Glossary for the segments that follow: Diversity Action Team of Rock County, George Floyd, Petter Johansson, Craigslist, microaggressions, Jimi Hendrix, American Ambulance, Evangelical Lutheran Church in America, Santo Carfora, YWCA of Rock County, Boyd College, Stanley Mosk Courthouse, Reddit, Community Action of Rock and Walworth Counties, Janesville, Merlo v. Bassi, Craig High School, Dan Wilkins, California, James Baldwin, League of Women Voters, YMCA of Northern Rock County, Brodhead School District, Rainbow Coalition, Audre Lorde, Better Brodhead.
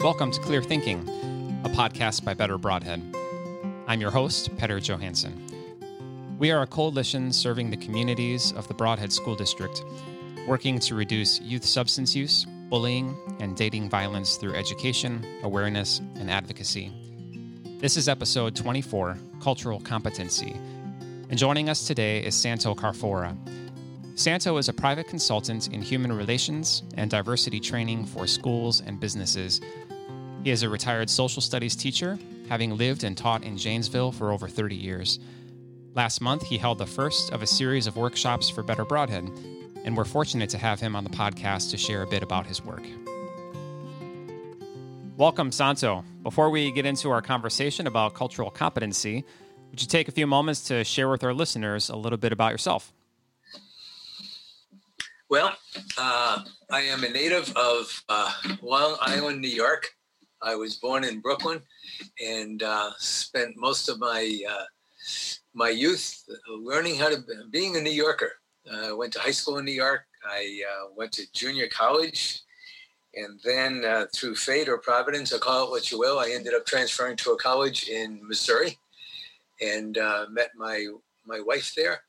Welcome to Clear Thinking, a podcast by Better Brodhead. I'm your host, Petter Johansson. We are a coalition serving the communities of the Brodhead School District, working to reduce youth substance use, bullying, and dating violence through education, awareness, and advocacy. This is episode 24, Cultural Competency, and joining us today is Santo Carfora. Santo is a private consultant in human relations and diversity training for schools and businesses. He is a retired social studies teacher, having lived and taught in Janesville for over 30 years. Last month, he held the first of a series of workshops for Better Brodhead, and we're fortunate to have him on the podcast to share a bit about his work. Welcome, Santo. Before we get into our conversation about cultural competency, would you take a few moments to share with our listeners a little bit about yourself? Well, I am a native of Long Island, New York. I was born in Brooklyn and spent most of my youth learning how to being a New Yorker. I went to high school in New York. I went to junior college. And then through fate or providence, I'll call it what you will, I ended up transferring to a college in Missouri and met my wife there,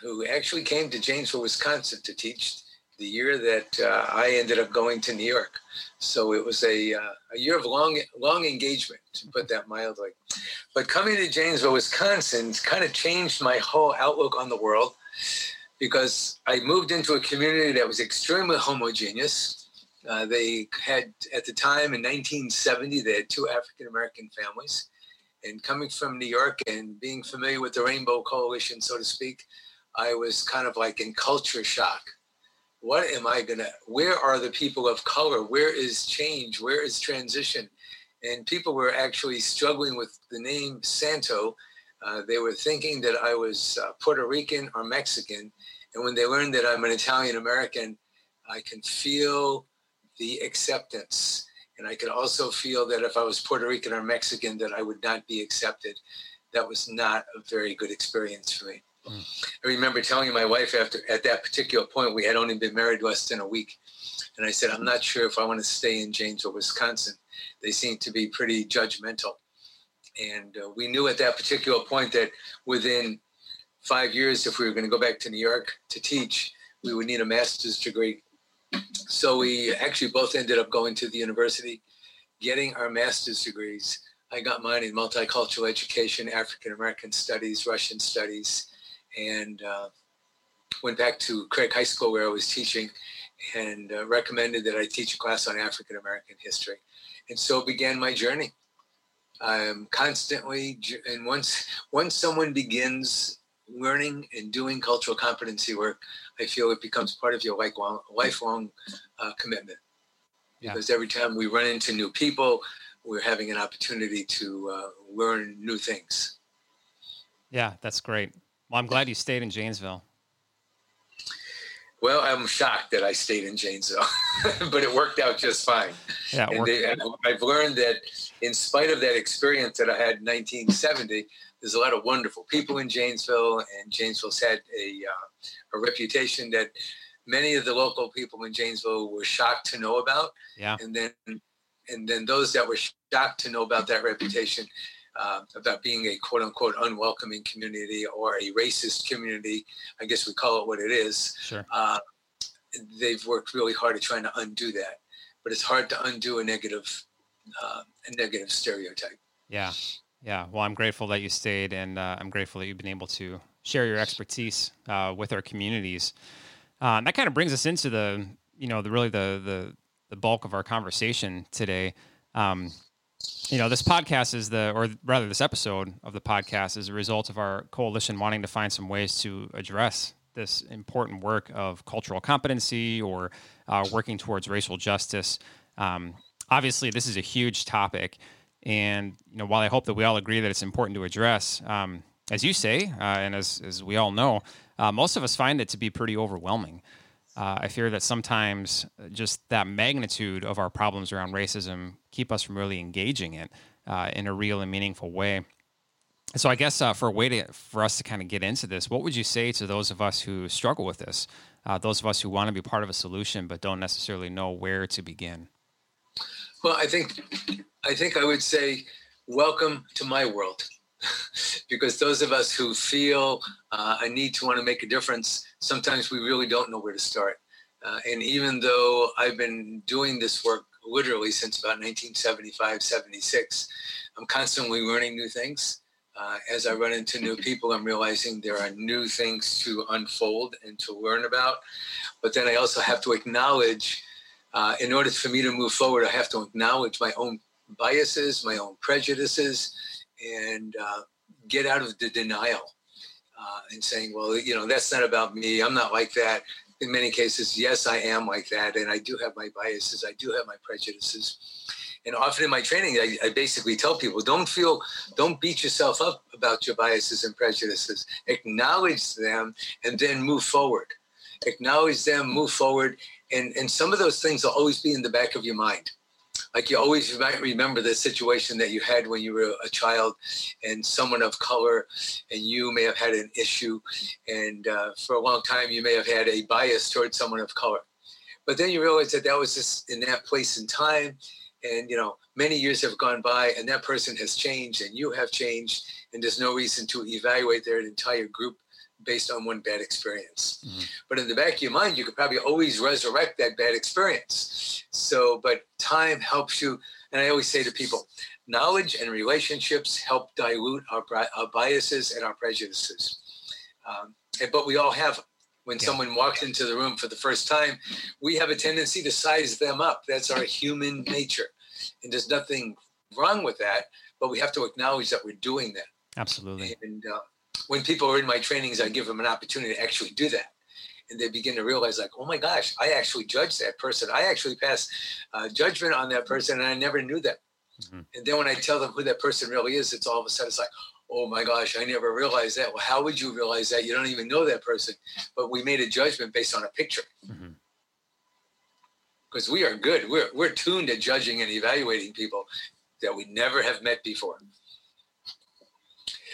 who actually came to Janesville, Wisconsin to teach the year that I ended up going to New York. So it was a year of long engagement, to put that mildly. But coming to Janesville, Wisconsin kind of changed my whole outlook on the world because I moved into a community that was extremely homogeneous. They had, at the time in 1970, they had two African-American families. And coming from New York and being familiar with the Rainbow Coalition, so to speak, I was kind of like in culture shock. What am I going to, where are the people of color? Where is change? Where is transition? And people were actually struggling with the name Santo. They were thinking that I was Puerto Rican or Mexican. And when they learned that I'm an Italian-American, I can feel the acceptance. And I could also feel that if I was Puerto Rican or Mexican, that I would not be accepted. That was not a very good experience for me. I remember telling my wife after, at that particular point, we had only been married less than a week. And I said, I'm not sure if I want to stay in Janesville, Wisconsin. They seem to be pretty judgmental. And we knew at that particular point that within 5 years, if we were going to go back to New York to teach, we would need a master's degree. So we actually both ended up going to the university, getting our master's degrees. I got mine in multicultural education, African-American studies, Russian studies, and went back to Craig High School where I was teaching and recommended that I teach a class on African-American history. And so began my journey. I'm constantly, and once someone begins learning and doing cultural competency work, I feel it becomes part of your lifelong commitment. Yeah. Because every time we run into new people, we're having an opportunity to learn new things. Yeah, that's great. Well, I'm glad you stayed in Janesville. Well, I'm shocked that I stayed in Janesville, but it worked out just fine. Yeah, I've learned that in spite of that experience that I had in 1970, there's a lot of wonderful people in Janesville, and Janesville's had a reputation that many of the local people in Janesville were shocked to know about. Yeah. And then those that were shocked to know about that reputation, about being a quote-unquote unwelcoming community or a racist community, I guess we call it what it is. Sure. They've worked really hard at trying to undo that, but it's hard to undo a negative stereotype. Yeah. Yeah, well, I'm grateful that you stayed, and I'm grateful that you've been able to share your expertise with our communities. That kind of brings us into the bulk of our conversation today. This episode of the podcast is a result of our coalition wanting to find some ways to address this important work of cultural competency or working towards racial justice. Obviously, this is a huge topic. And, while I hope that we all agree that it's important to address, as you say, and as we all know, most of us find it to be pretty overwhelming. I fear that sometimes just that magnitude of our problems around racism keep us from really engaging it in a real and meaningful way. So I guess for us to kind of get into this, what would you say to those of us who struggle with this, those of us who want to be part of a solution but don't necessarily know where to begin? Well, I think I would say welcome to my world, because those of us who feel a need to want to make a difference, sometimes we really don't know where to start. And even though I've been doing this work literally since about 1975, 76, I'm constantly learning new things. As I run into new people, I'm realizing there are new things to unfold and to learn about. But then I also have to acknowledge, in order for me to move forward, I have to acknowledge my own biases, my own prejudices, and get out of the denial and saying, well, you know, that's not about me. I'm not like that. In many cases, yes, I am like that. And I do have my biases. I do have my prejudices. And often in my training, I basically tell people, don't beat yourself up about your biases and prejudices. Acknowledge them and then move forward. Acknowledge them, move forward. And some of those things will always be in the back of your mind. Like you always might remember the situation that you had when you were a child and someone of color, and you may have had an issue. And for a long time, you may have had a bias towards someone of color. But then you realize that that was just in that place and time. And, you know, many years have gone by and that person has changed and you have changed. And there's no reason to evaluate their entire group based on one bad experience. Mm-hmm. But in the back of your mind, you could probably always resurrect that bad experience. So, but time helps you. And I always say to people, knowledge and relationships help dilute our biases and our prejudices. But we all have them. When someone walks into the room for the first time, we have a tendency to size them up. That's our human nature. And there's nothing wrong with that, but we have to acknowledge that we're doing that. Absolutely. And when people are in my trainings, I give them an opportunity to actually do that. And they begin to realize, like, oh, my gosh, I actually judged that person. I actually passed judgment on that person, and I never knew that. Mm-hmm. And then when I tell them who that person really is, it's all of a sudden it's like, oh my gosh, I never realized that. Well, how would you realize that? You don't even know that person. But we made a judgment based on a picture. Because we are good. We're tuned at judging and evaluating people that we never have met before.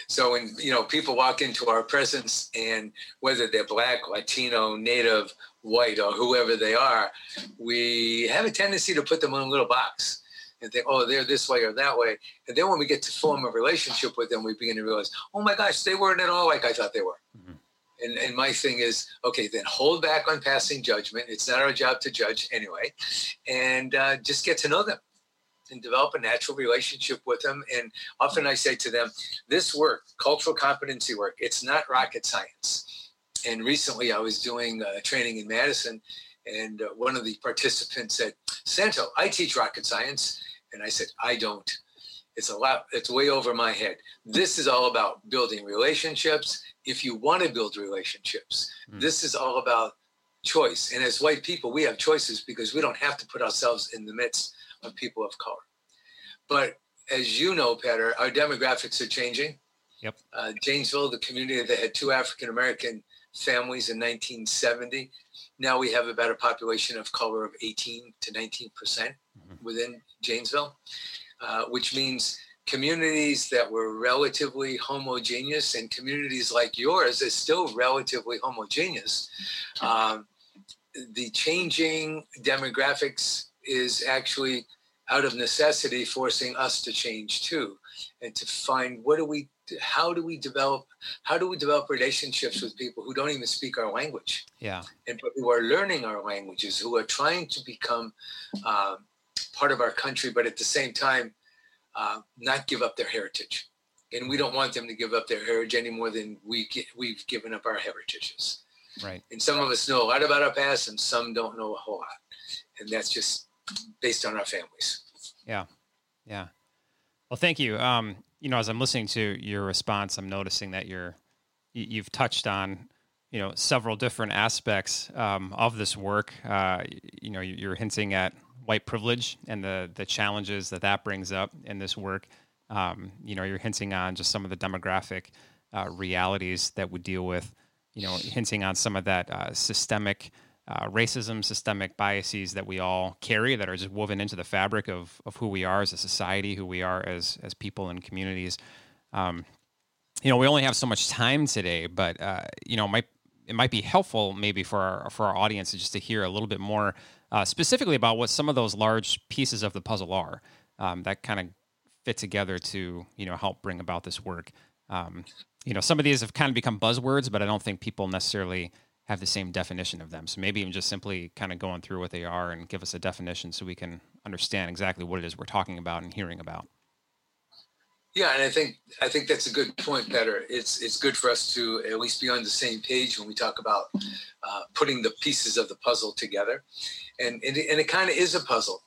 So when, you know, people walk into our presence, and whether they're Black, Latino, Native, white, or whoever they are, we have a tendency to put them in a little box and think, oh, they're this way or that way. And then when we get to form a relationship with them, we begin to realize, oh my gosh, they weren't at all like I thought they were. Mm-hmm. And my thing is, okay, then hold back on passing judgment. It's not our job to judge anyway. And just get to know them and develop a natural relationship with them. And often I say to them, this work, cultural competency work, it's not rocket science. And recently I was doing a training in Madison, and one of the participants said, Santo, I teach rocket science. And I said, I don't. It's a lot. It's way over my head. This is all about building relationships. If you want to build relationships, this is all about choice. And as white people, we have choices because we don't have to put ourselves in the midst of people of color. But as you know, Petter, our demographics are changing. Yep. Janesville, the community that had 2 African-American families in 1970, now we have about a population of color of 18 to 19% within Janesville, which means communities that were relatively homogeneous, and communities like yours is still relatively homogeneous. The changing demographics is actually out of necessity forcing us to change too, and to find how do we develop relationships with people who don't even speak our language, and who are learning our languages, who are trying to become part of our country, but at the same time not give up their heritage. And we don't want them to give up their heritage any more than we've given up our heritages. Right. And some of us know a lot about our past, and some don't know a whole lot, and that's just based on our families. Yeah. Well, thank you. You know, as I'm listening to your response, I'm noticing that you've touched on, you know, several different aspects of this work. You know, you're hinting at white privilege and the challenges that brings up in this work. You know, you're hinting on just some of the demographic realities that we deal with. You know, hinting on some of that systemic racism, systemic biases that we all carry that are just woven into the fabric of who we are as a society, who we are as people and communities. You know, we only have so much time today, but, you know, my it might be helpful maybe for our audience just to hear a little bit more specifically about what some of those large pieces of the puzzle are that kind of fit together to, you know, help bring about this work. You know, some of these have kind of become buzzwords, but I don't think people necessarily have the same definition of them. So maybe even just simply kind of going through what they are and give us a definition so we can understand exactly what it is we're talking about and hearing about. Yeah, and I think that's a good point, Petter. It's good for us to at least be on the same page when we talk about putting the pieces of the puzzle together, and it kind of is a puzzle,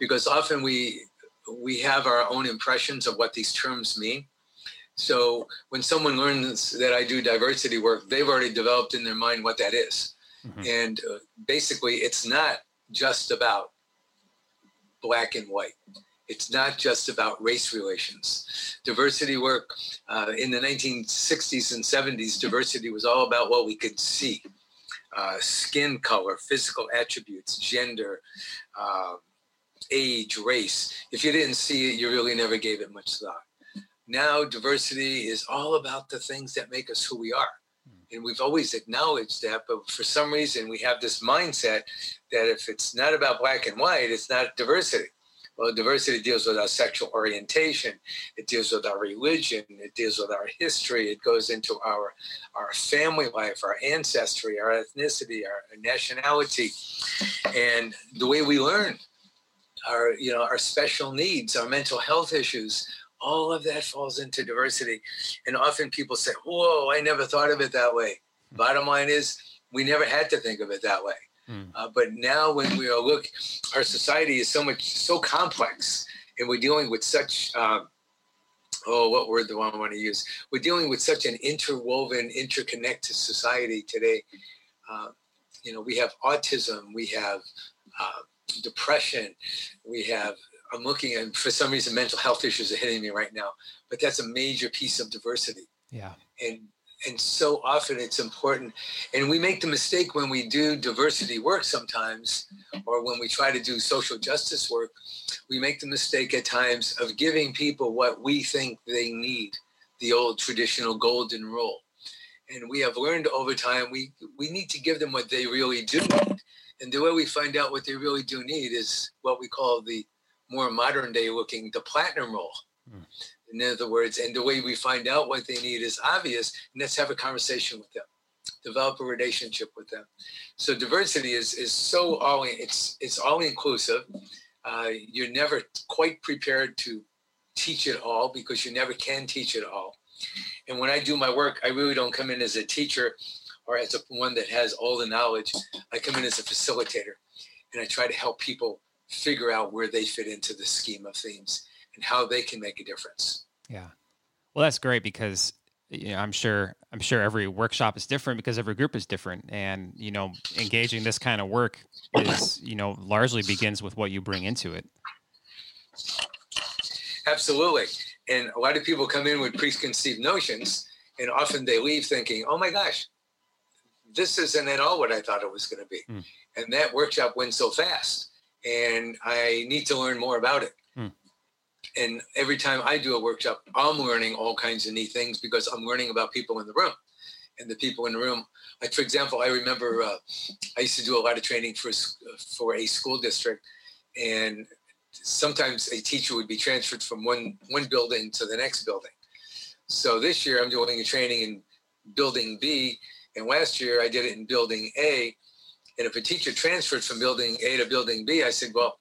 because often we have our own impressions of what these terms mean. So when someone learns that I do diversity work, they've already developed in their mind what that is, mm-hmm. and basically it's not just about black and white. It's not just about race relations. Diversity work in the 1960s and 70s, diversity was all about what we could see. Skin color, physical attributes, gender, age, race. If you didn't see it, you really never gave it much thought. Now diversity is all about the things that make us who we are. And we've always acknowledged that, but for some reason we have this mindset that if it's not about black and white, it's not diversity. Well, diversity deals with our sexual orientation. It deals with our religion. It deals with our history. It goes into our family life, our ancestry, our ethnicity, our nationality, and the way we learn, our special needs, our mental health issues. All of that falls into diversity. And often people say, whoa, I never thought of it that way. Bottom line is we never had to think of it that way. But now when we are our society is so complex, and we're dealing with such, we're dealing with such an interwoven, interconnected society today. We have autism, we have depression, and for some reason, mental health issues are hitting me right now, but that's a major piece of diversity. Yeah. And so often it's important. And we make the mistake when we do diversity work sometimes, or when we try to do social justice work, we make the mistake at times of giving people what we think they need, the old traditional golden rule. And we have learned over time, we need to give them what they really do need. And the way we find out what they really do need is what we call the more modern day looking, the platinum rule. In other words, and the way we find out what they need is obvious, and let's have a conversation with them, develop a relationship with them. So diversity is so all, it's all inclusive. You're never quite prepared to teach it all, because you never can teach it all. And when I do my work, I really don't come in as a teacher or as one that has all the knowledge. I come in as a facilitator, and I try to help people figure out where they fit into the scheme of things and how they can make a difference. Yeah. Well, that's great, because I'm sure every workshop is different because every group is different. And, engaging this kind of work is, largely begins with what you bring into it. Absolutely. And a lot of people come in with preconceived notions, and often they leave thinking, oh my gosh, this isn't at all what I thought it was going to be. And that workshop went so fast, and I need to learn more about it. And every time I do a workshop, I'm learning all kinds of neat things, because I'm learning about people in the room. And the people in the room, like, for example, I remember I used to do a lot of training for a school district. And sometimes a teacher would be transferred from one building to the next building. So this year I'm doing a training in building B. And last year I did it in building A. And if a teacher transferred from building A to building B, I said, well,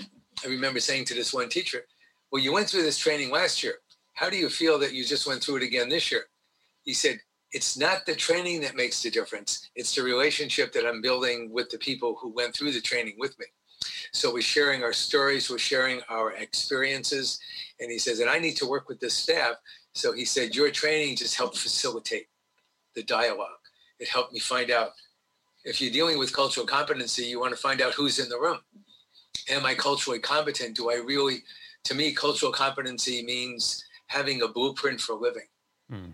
I remember saying to this one teacher, well, you went through this training last year. How do you feel that you just went through it again this year? He said, it's not the training that makes the difference. It's the relationship that I'm building with the people who went through the training with me. So we're sharing our stories. We're sharing our experiences. And he says, and I need to work with this staff. So he said, your training just helped facilitate the dialogue. It helped me find out. If you're dealing with cultural competency, you want to find out who's in the room. Am I culturally competent? To me, cultural competency means having a blueprint for living,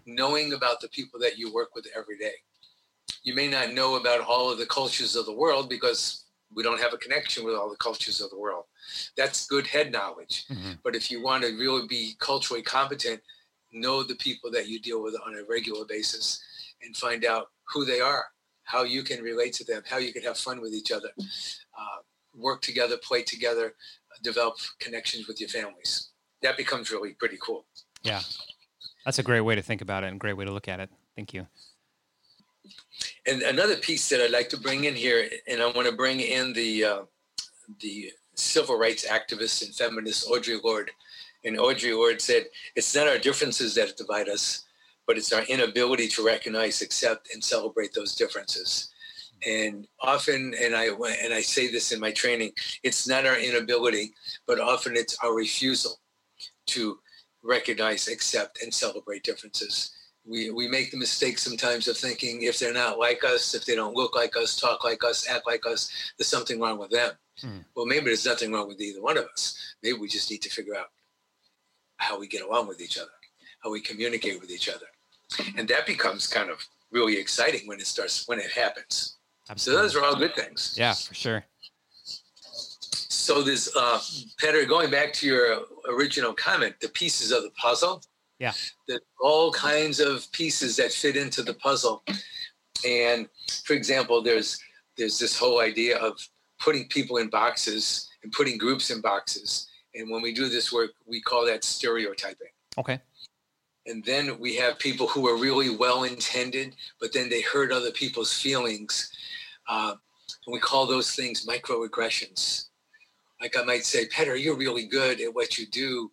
knowing about the people that you work with every day. You may not know about all of the cultures of the world, because we don't have a connection with all the cultures of the world. That's good head knowledge. But if you want to really be culturally competent, know the people that you deal with on a regular basis and find out who they are, how you can relate to them, how you can have fun with each other, work together, play together, develop connections with your families. That becomes really pretty cool. Yeah, that's a great way to think about it and a great way to look at it. Thank you. And another piece that I'd like to bring in here, and I want to bring in the civil rights activist and feminist Audre Lorde. And Audre Lorde said, "It's not our differences that divide us, but it's our inability to recognize, accept, and celebrate those differences." And often, and I say this in my training, it's not our inability, but often it's our refusal to recognize, accept, and celebrate differences. We make the mistake sometimes of thinking if they're not like us, if they don't look like us, talk like us, act like us, there's something wrong with them. Well, maybe there's nothing wrong with either one of us. Maybe we just need to figure out how we get along with each other, how we communicate with each other. And that becomes kind of really exciting when it starts, when it happens. Absolutely. So those are all good things. Yeah, for sure. So this, Petter, going back to your original comment, the pieces of the puzzle. Yeah, that all kinds of pieces that fit into the puzzle. And for example, there's this whole idea of putting people in boxes and putting groups in boxes. And when we do this work, we call that stereotyping. Okay. And then we have people who are really well-intended, but then they hurt other people's feelings. And we call those things microaggressions. Like I might say, Petter, you're really good at what you do.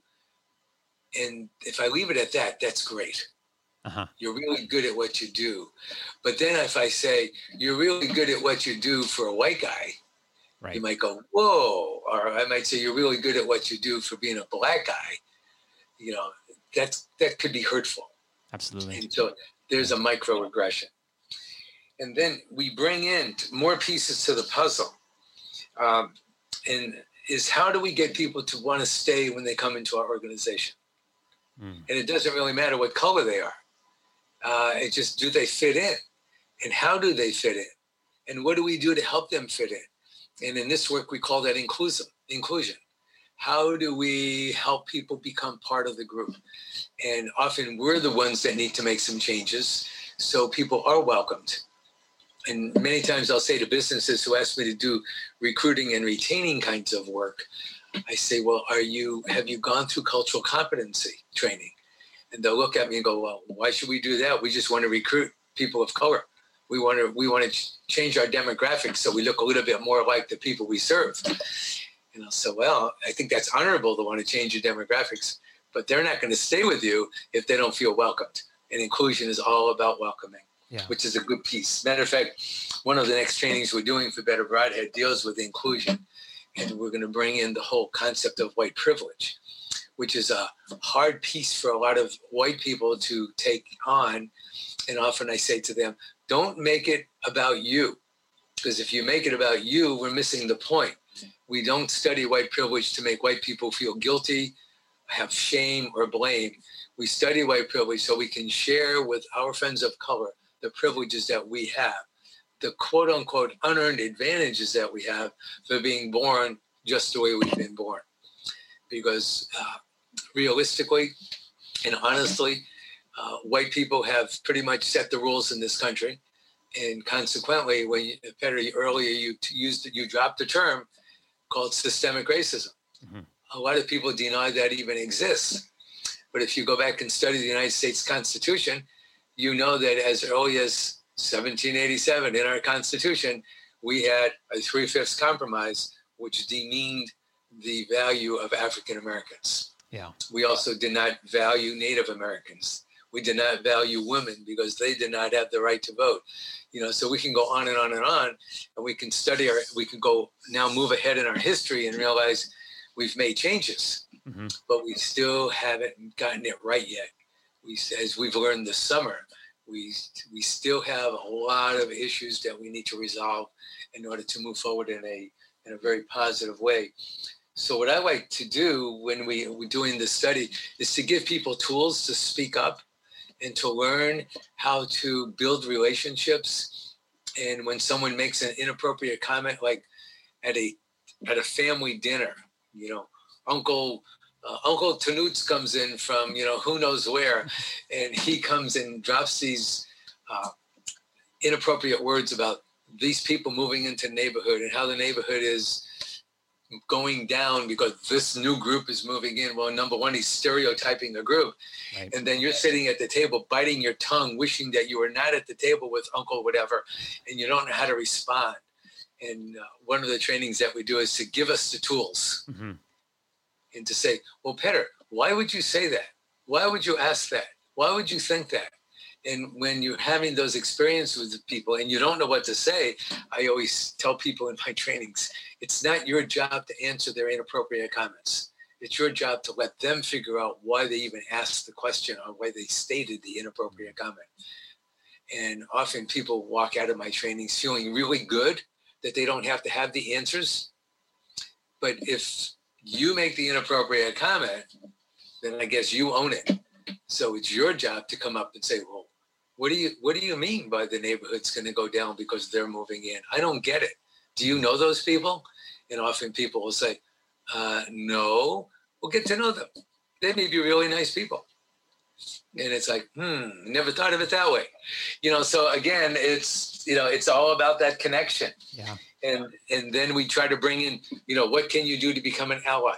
And if I leave it at that, that's great. Uh-huh. You're really good at what you do. But then if I say, you're really good at what you do for a white guy, right, you might go, whoa. Or I might say, you're really good at what you do for being a black guy. You know, that could be hurtful. Absolutely. And so there's a microaggression. And then we bring in more pieces to the puzzle. And is how do we get people to want to stay when they come into our organization? And it doesn't really matter what color they are. It's just, do they fit in? And how do they fit in? And what do we do to help them fit in? And in this work, we call that inclusion. How do we help people become part of the group? And often we're the ones that need to make some changes so people are welcomed. And many times I'll say to businesses who ask me to do recruiting and retaining kinds of work, I say, well, have you gone through cultural competency training? And they'll look at me and go, well, why should we do that? We just want to recruit people of color. We want to change our demographics so we look a little bit more like the people we serve. And I'll say, well, I think that's honorable to want to change your demographics, but they're not going to stay with you if they don't feel welcomed. And inclusion is all about welcoming. Yeah. Which is a good piece. Matter of fact, one of the next trainings we're doing for Better Brodhead deals with inclusion. And we're going to bring in the whole concept of white privilege, which is a hard piece for a lot of white people to take on. And often I say to them, don't make it about you, because if you make it about you, we're missing the point. We don't study white privilege to make white people feel guilty, have shame, or blame. We study white privilege so we can share with our friends of color the privileges that we have, the quote-unquote unearned advantages that we have for being born just the way we've been born. Because realistically and honestly, white people have pretty much set the rules in this country. And consequently, when you, Petter, earlier you dropped the term called systemic racism. Mm-hmm. A lot of people deny that even exists. But if you go back and study the United States Constitution, you know that as early as 1787, in our Constitution, we had a 3/5 compromise, which demeaned the value of African Americans. Yeah. We also did not value Native Americans. We did not value women because they did not have the right to vote. You know, so we can go on and on and on, and we can study move ahead in our history and realize we've made changes, mm-hmm. but we still haven't gotten it right yet. As we've learned this summer, we still have a lot of issues that we need to resolve in order to move forward in a very positive way. So what I like to do when we're doing this study is to give people tools to speak up and to learn how to build relationships. And when someone makes an inappropriate comment, like at a family dinner, you know, Uncle Tanoots comes in from, you know, who knows where, and he comes and drops these inappropriate words about these people moving into neighborhood and how the neighborhood is going down because this new group is moving in. Well, number one, he's stereotyping the group. Right. And then you're sitting at the table, biting your tongue, wishing that you were not at the table with Uncle whatever, and you don't know how to respond. And one of the trainings that we do is to give us the tools mm-hmm. and to say, well, Petter, why would you say that? Why would you ask that? Why would you think that? And when you're having those experiences with people and you don't know what to say, I always tell people in my trainings, it's not your job to answer their inappropriate comments. It's your job to let them figure out why they even asked the question or why they stated the inappropriate comment. And often people walk out of my trainings feeling really good that they don't have to have the answers. But if you make the inappropriate comment, then I guess you own it. So it's your job to come up and say, well, what do you mean by the neighborhood's going to go down because they're moving in? I don't get it. Do you know those people? And often people will say, no, we'll get to know them. They may be really nice people. And it's like, never thought of it that way. So again, it's all about that connection. Yeah. And then we try to bring in, what can you do to become an ally?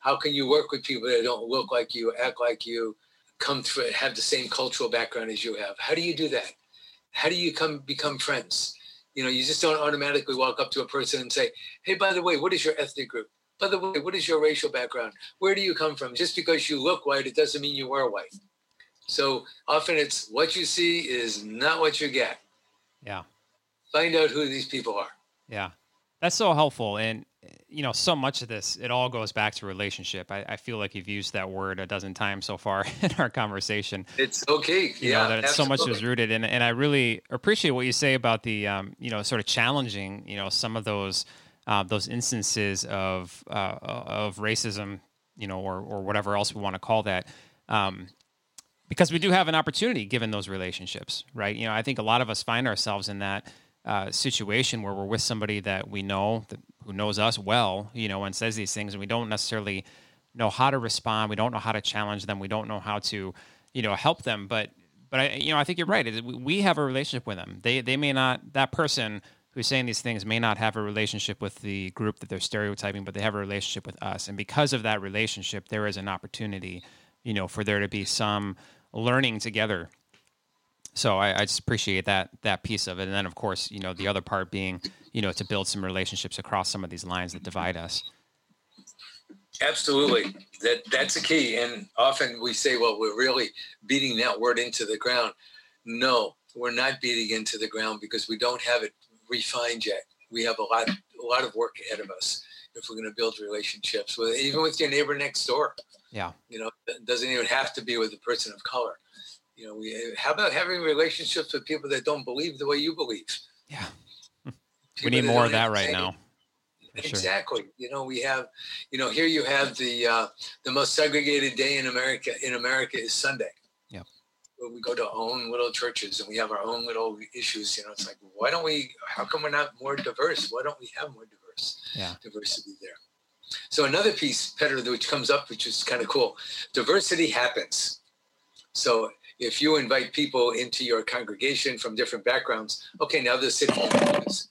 How can you work with people that don't look like you, act like you, come through, have the same cultural background as you have? How do you do that? How do you become friends? You just don't automatically walk up to a person and say, hey, by the way, what is your ethnic group? By the way, what is your racial background? Where do you come from? Just because you look white, it doesn't mean you are white. So often it's what you see is not what you get. Yeah. Find out who these people are. Yeah. That's so helpful. And so much of this, it all goes back to relationship. I feel like you've used that word a dozen times so far in our conversation. It's okay. Absolutely. So much is rooted in, and I really appreciate what you say about the, sort of challenging, some of those instances of racism, or whatever else we want to call that. Because we do have an opportunity given those relationships, right? I think a lot of us find ourselves in that situation where we're with somebody that we know who knows us well, and says these things, and we don't necessarily know how to respond. We don't know how to challenge them. We don't know how to, help them. But I think you're right. We have a relationship with them. They may not, that person who's saying these things may not have a relationship with the group that they're stereotyping, but they have a relationship with us. And because of that relationship, there is an opportunity, for there to be some learning together. So I just appreciate that piece of it. And then, of course, the other part being, to build some relationships across some of these lines that divide us. Absolutely. That's a key. And often we say, well, we're really beating that word into the ground. No, we're not beating into the ground because we don't have it refined yet. We have a lot of work ahead of us if we're going to build relationships, even with your neighbor next door. Yeah. It doesn't even have to be with a person of color. How about having relationships with people that don't believe the way you believe? Yeah. We need more of that right now. Exactly. Sure. We have, here you have the most segregated day in America. In America is Sunday. Yeah. Where we go to our own little churches and we have our own little issues. It's like, how come we're not more diverse? Why don't we have more diversity there? So another piece, Petter, which comes up, which is kind of cool. Diversity happens. So if you invite people into your congregation from different backgrounds, okay, now they're sitting in the office,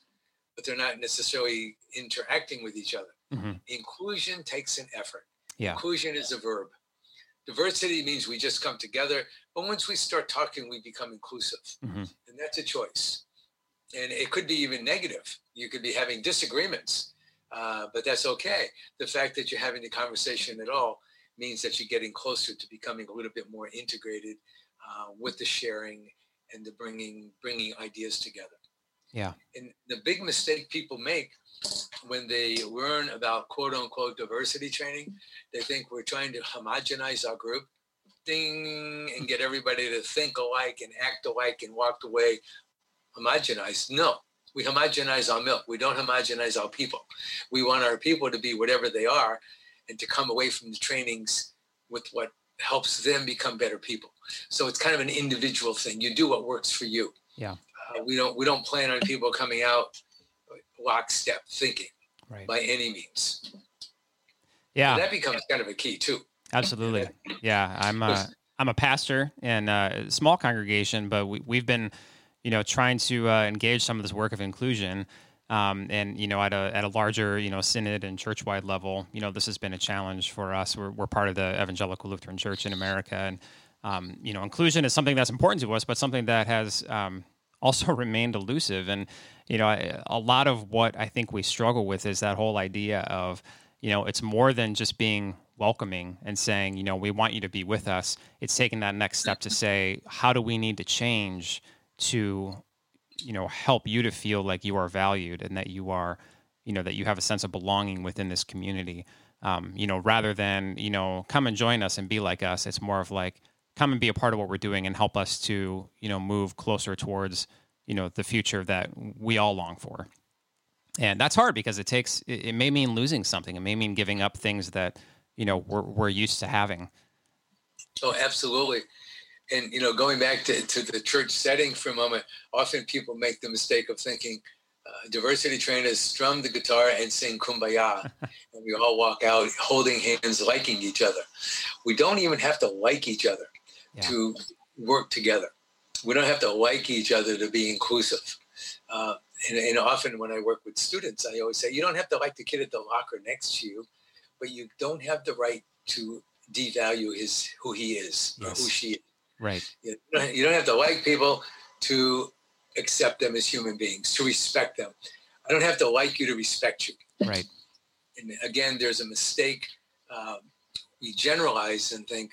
but they're not necessarily interacting with each other. Mm-hmm. Inclusion takes an effort. Yeah. Inclusion is a verb. Diversity means we just come together, but once we start talking, we become inclusive. Mm-hmm. And that's a choice. And it could be even negative. You could be having disagreements, but that's okay. The fact that you're having the conversation at all means that you're getting closer to becoming a little bit more integrated with the sharing and the bringing ideas together. Yeah. And the big mistake people make when they learn about quote unquote diversity training, they think we're trying to homogenize our group, and get everybody to think alike and act alike and walk away homogenized. No, we homogenize our milk. We don't homogenize our people. We want our people to be whatever they are and to come away from the trainings with what helps them become better people. So it's kind of an individual thing. You do what works for you. Yeah. We don't plan on people coming out lockstep thinking by any means. Yeah. And that becomes kind of a key too. Absolutely. Yeah. I'm a pastor in a small congregation, but we've been you know, trying to engage some of this work of inclusion. And, you know, at a larger, you know, synod and church-wide level, you know, this has been a challenge for us. We're part of the Evangelical Lutheran Church in America. And, you know, inclusion is something that's important to us, but something that has also remained elusive. And, you know, a lot of what I think we struggle with is that whole idea of, you know, it's more than just being welcoming and saying, you know, we want you to be with us. It's taking that next step to say, how do we need to change to, you know, help you to feel like you are valued and that you are, you know, that you have a sense of belonging within this community. You know, rather than, you know, come and join us and be like us, it's more of like, come and be a part of what we're doing and help us to, you know, move closer towards, you know, the future that we all long for. And that's hard because it may mean losing something. It may mean giving up things that, you know, we're used to having. Oh, absolutely. And, you know, going back to the church setting for a moment, often people make the mistake of thinking diversity trainers strum the guitar and sing Kumbaya, and we all walk out holding hands, liking each other. We don't even have to like each other to work together. We don't have to like each other to be inclusive. And often when I work with students, I always say, you don't have to like the kid at the locker next to you, but you don't have the right to devalue who he is or who she is. Right. You don't have to like people to accept them as human beings, to respect them. I don't have to like you to respect you. Right. And again, there's a mistake. We generalize and think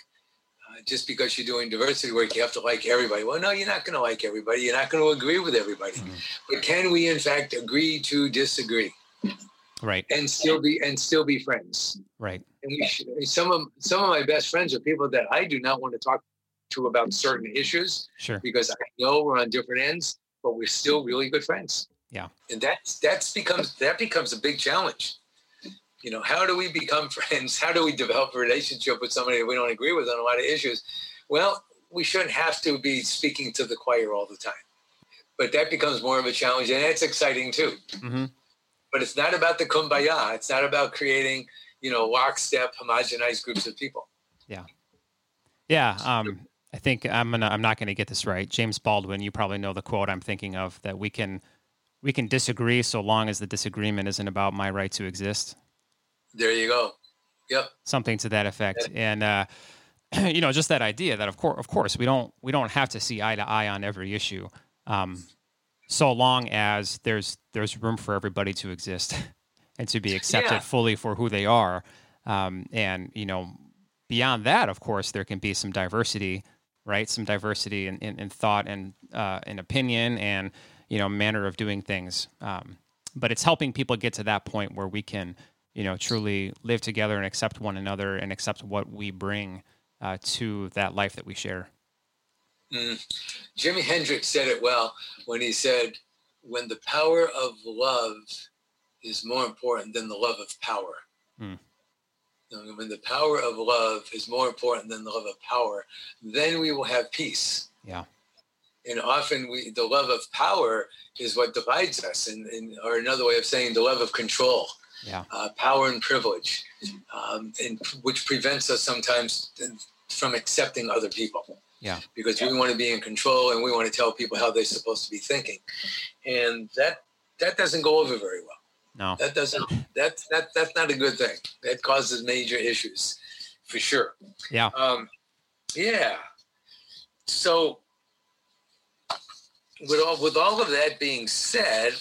just because you're doing diversity work, you have to like everybody. Well, no, you're not going to like everybody. You're not going to agree with everybody. Mm-hmm. But can we, in fact, agree to disagree? Right. And still be friends. Right. And we should, some of my best friends are people that I do not want to talk to about certain issues, because I know we're on different ends, but we're still really good friends. Yeah. And that becomes a big challenge. You know, how do we become friends? How do we develop a relationship with somebody that we don't agree with on a lot of issues? Well, we shouldn't have to be speaking to the choir all the time, but that becomes more of a challenge, and that's exciting too. Mm-hmm. But it's not about the Kumbaya. It's not about creating, you know, lockstep, homogenized groups of people. Yeah. Yeah. I think I'm not gonna get this right. James Baldwin, you probably know the quote I'm thinking of, that we can disagree so long as the disagreement isn't about my right to exist. There you go. Yep. Something to that effect. Yep. And you know, just that idea that of course we don't have to see eye to eye on every issue, so long as there's room for everybody to exist and to be accepted fully for who they are. And you know, beyond that, of course, there can be some diversity. Right, some diversity in thought and in opinion, and you know, manner of doing things. But it's helping people get to that point where we can, you know, truly live together and accept one another and accept what we bring to that life that we share. Jimi Hendrix said it well when he said, "When the power of love is more important than the love of power." Mm. When the power of love is more important than the love of power, then we will have peace. Yeah. And often the love of power is what divides us, and or another way of saying the love of control, power and privilege, and which prevents us sometimes from accepting other people. Yeah. Because we want to be in control, and we want to tell people how they're supposed to be thinking, and that doesn't go over very well. No, that doesn't. That's not a good thing. That causes major issues, for sure. Yeah. Yeah. So, with all of that being said,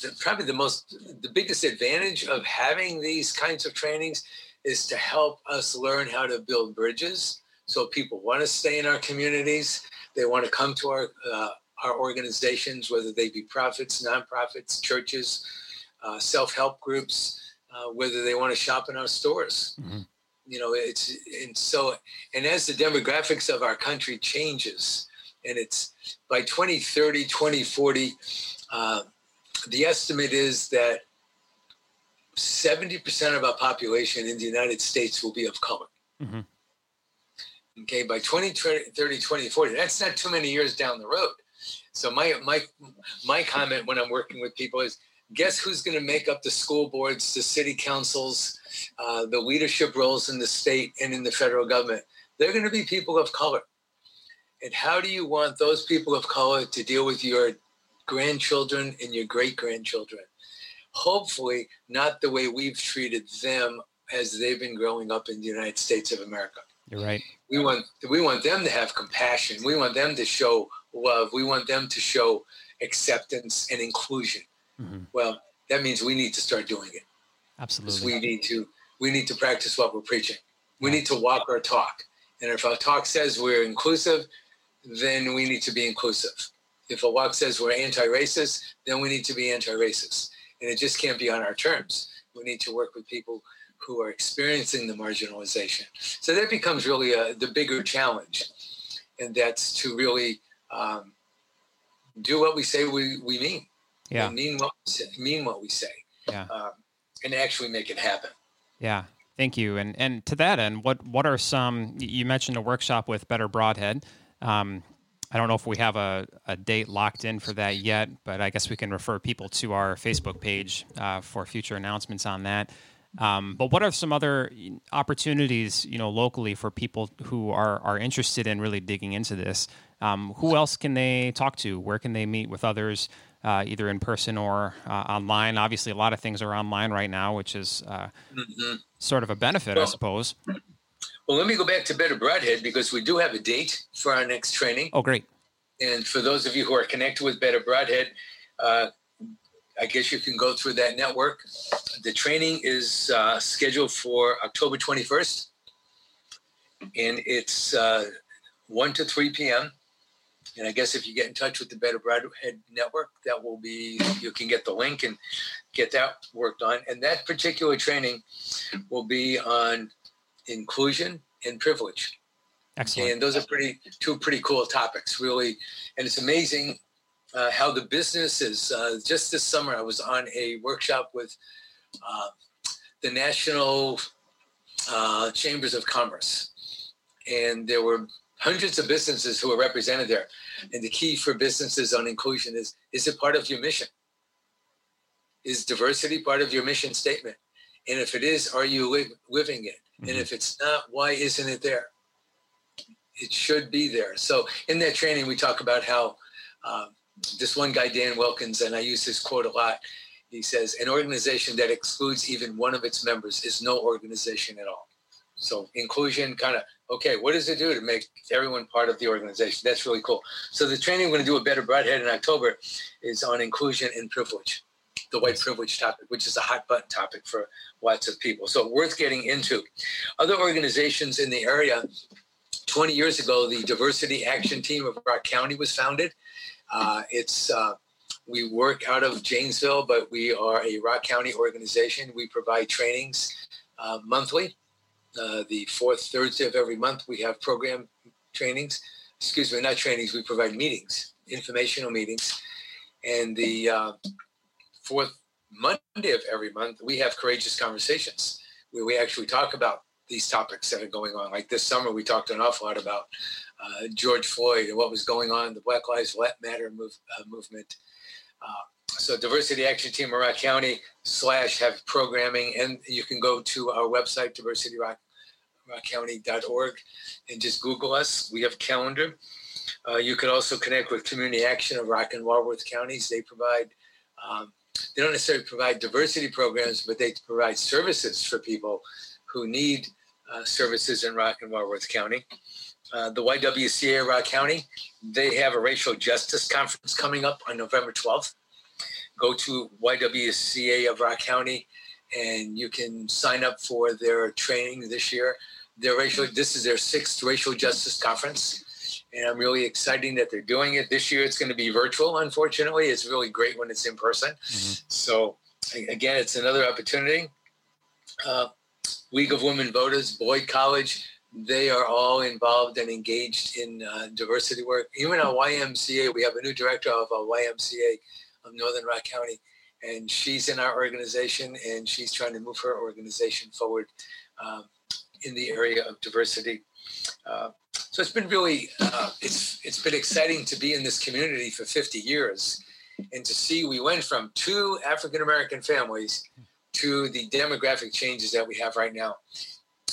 the biggest advantage of having these kinds of trainings is to help us learn how to build bridges. So people want to stay in our communities. They want to come to our organizations, whether they be profits, nonprofits, churches. Self-help groups, whether they want to shop in our stores. Mm-hmm. You know, and as the demographics of our country changes, and it's by 2030, 2040, the estimate is that 70% of our population in the United States will be of color. Mm-hmm. Okay, by 2030, 2040, that's not too many years down the road. So my comment when I'm working with people is, guess who's going to make up the school boards, the city councils, the leadership roles in the state and in the federal government? They're going to be people of color. And how do you want those people of color to deal with your grandchildren and your great-grandchildren? Hopefully not the way we've treated them as they've been growing up in the United States of America. You're right. We want them to have compassion. We want them to show love. We want them to show acceptance and inclusion. Mm-hmm. Well, that means we need to start doing it. Absolutely. We need to practice what we're preaching. We need to walk our talk. And if our talk says we're inclusive, then we need to be inclusive. If our walk says we're anti-racist, then we need to be anti-racist. And it just can't be on our terms. We need to work with people who are experiencing the marginalization. So that becomes really the bigger challenge. And that's to really do what we say we mean. Yeah. And mean what we say. Yeah. And actually make it happen. Yeah. Thank you. And to that end, what are some, you mentioned a workshop with Better Brodhead. I don't know if we have a date locked in for that yet, but I guess we can refer people to our Facebook page for future announcements on that. But what are some other opportunities, locally for people who are interested in really digging into this? Who else can they talk to? Where can they meet with others, either in person or online? Obviously, a lot of things are online right now, which is sort of a benefit, I suppose. Well, let me go back to Better Brodhead because we do have a date for our next training. Oh, great. And for those of you who are connected with Better Brodhead, I guess you can go through that network. The training is scheduled for October 21st, and it's 1 to 3 p.m. And I guess if you get in touch with the Better Brodhead Network, that will be, you can get the link and get that worked on. And that particular training will be on inclusion and privilege. Excellent. And those are two pretty cool topics, really. And it's amazing how the business is. Just this summer, I was on a workshop with the National Chambers of Commerce, and there were hundreds of businesses who were represented there. And the key for businesses on inclusion is it part of your mission? Is diversity part of your mission statement? And if it is, are you living it? Mm-hmm. And if it's not, why isn't it there? It should be there. So in that training, we talk about how this one guy, Dan Wilkins, and I use his quote a lot. He says, an organization that excludes even one of its members is no organization at all. So inclusion what does it do to make everyone part of the organization? That's really cool. So the training we're going to do with Better Brodhead in October is on inclusion and privilege, the white privilege topic, which is a hot button topic for lots of people. So worth getting into. Other organizations in the area, 20 years ago, the Diversity Action Team of Rock County was founded. We work out of Janesville, but we are a Rock County organization. We provide trainings monthly. The fourth Thursday of every month, we have program trainings. Excuse me, not trainings. We provide meetings, informational meetings. And the fourth Monday of every month, we have courageous conversations where we actually talk about these topics that are going on. Like this summer, we talked an awful lot about George Floyd and what was going on in the Black Lives Matter movement. So Diversity Action Team of Rock County / have programming, and you can go to our website, diversityrockcounty.org, and just Google us. We have calendar. You can also connect with Community Action of Rock and Walworth Counties. They provide, they don't necessarily provide diversity programs, but they provide services for people who need services in Rock and Walworth County. The YWCA of Rock County, they have a racial justice conference coming up on November 12th. Go to YWCA of Rock County and you can sign up for their training this year. This is their sixth racial justice conference, and I'm really excited that they're doing it. This year it's going to be virtual, unfortunately. It's really great when it's in person. Mm-hmm. So, again, it's another opportunity. League of Women Voters, Boyd College, they are all involved and engaged in diversity work. Even our YMCA, we have a new director of our YMCA of Northern Rock County, and she's in our organization, and she's trying to move her organization forward in the area of diversity. So it's been really, it's been exciting to be in this community for 50 years and to see we went from 2 African-American families to the demographic changes that we have right now.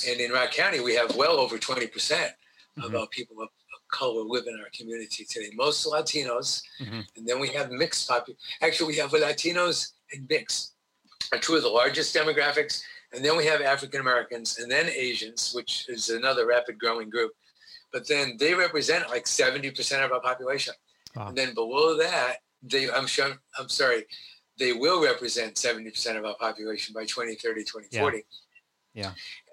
And in Rock County, we have well over 20% of our people of color live in our community today. Most Latinos, mm-hmm. and then we have mixed population. Actually, we have Latinos and mixed are two of the largest demographics, and then we have African Americans, and then Asians, which is another rapid growing group. But then they represent like 70% of our population. Wow. And then below that, they will represent 70% of our population by 2030, 2040. Yeah. Yeah.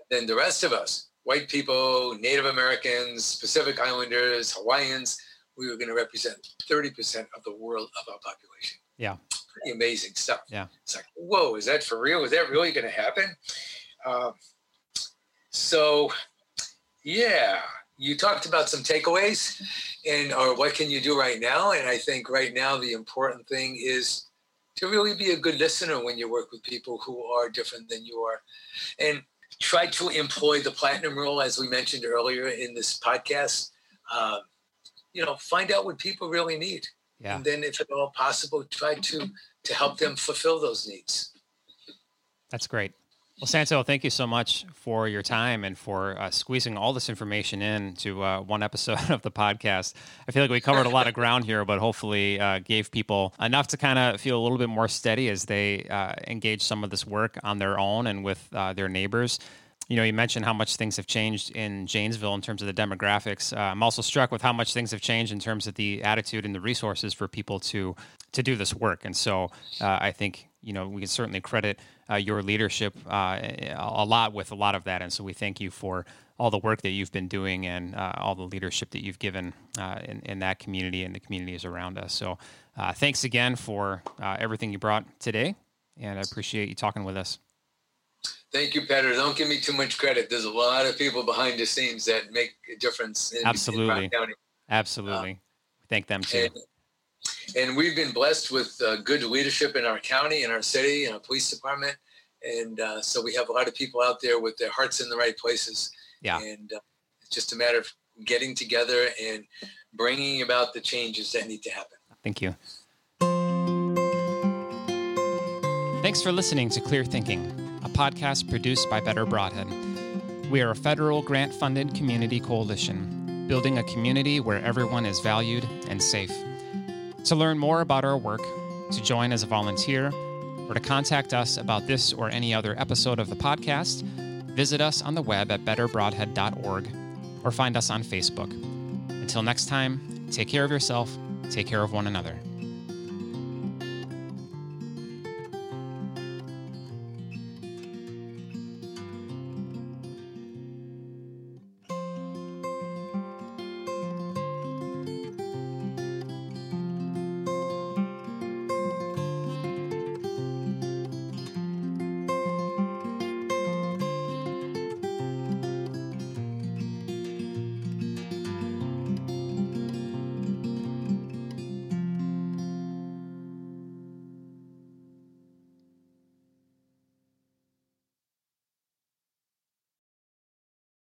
Then the rest of us, white people, Native Americans, Pacific Islanders, Hawaiians, we were going to represent 30% of the world of our population. Yeah. Pretty amazing stuff. Yeah. It's like, whoa, is that for real? Is that really going to happen? Yeah. You talked about some takeaways or what can you do right now? And I think right now the important thing is to really be a good listener when you work with people who are different than you are. And try to employ the platinum rule, as we mentioned earlier in this podcast. Find out what people really need. Yeah. And then if at all possible, try to help them fulfill those needs. That's great. Well, Santo, thank you so much for your time and for squeezing all this information into one episode of the podcast. I feel like we covered a lot of ground here, but hopefully gave people enough to kind of feel a little bit more steady as they engage some of this work on their own and with their neighbors. You know, you mentioned how much things have changed in Janesville in terms of the demographics. I'm also struck with how much things have changed in terms of the attitude and the resources for people to do this work. And so I think, you know, we can certainly credit your leadership a lot with a lot of that. And so we thank you for all the work that you've been doing and all the leadership that you've given in that community and the communities around us. So thanks again for everything you brought today. And I appreciate you talking with us. Thank you, Petter. Don't give me too much credit. There's a lot of people behind the scenes that make a difference in Rock County. Absolutely. Thank them too. And we've been blessed with good leadership in our county, in our city, in our police department. And so we have a lot of people out there with their hearts in the right places. Yeah. And it's just a matter of getting together and bringing about the changes that need to happen. Thank you. Thanks for listening to Clear Thinking, a podcast produced by Better Brodhead. We are a federal grant-funded community coalition, building a community where everyone is valued and safe. To learn more about our work, to join as a volunteer, or to contact us about this or any other episode of the podcast, visit us on the web at betterbrodhead.org or find us on Facebook. Until next time, take care of yourself, take care of one another.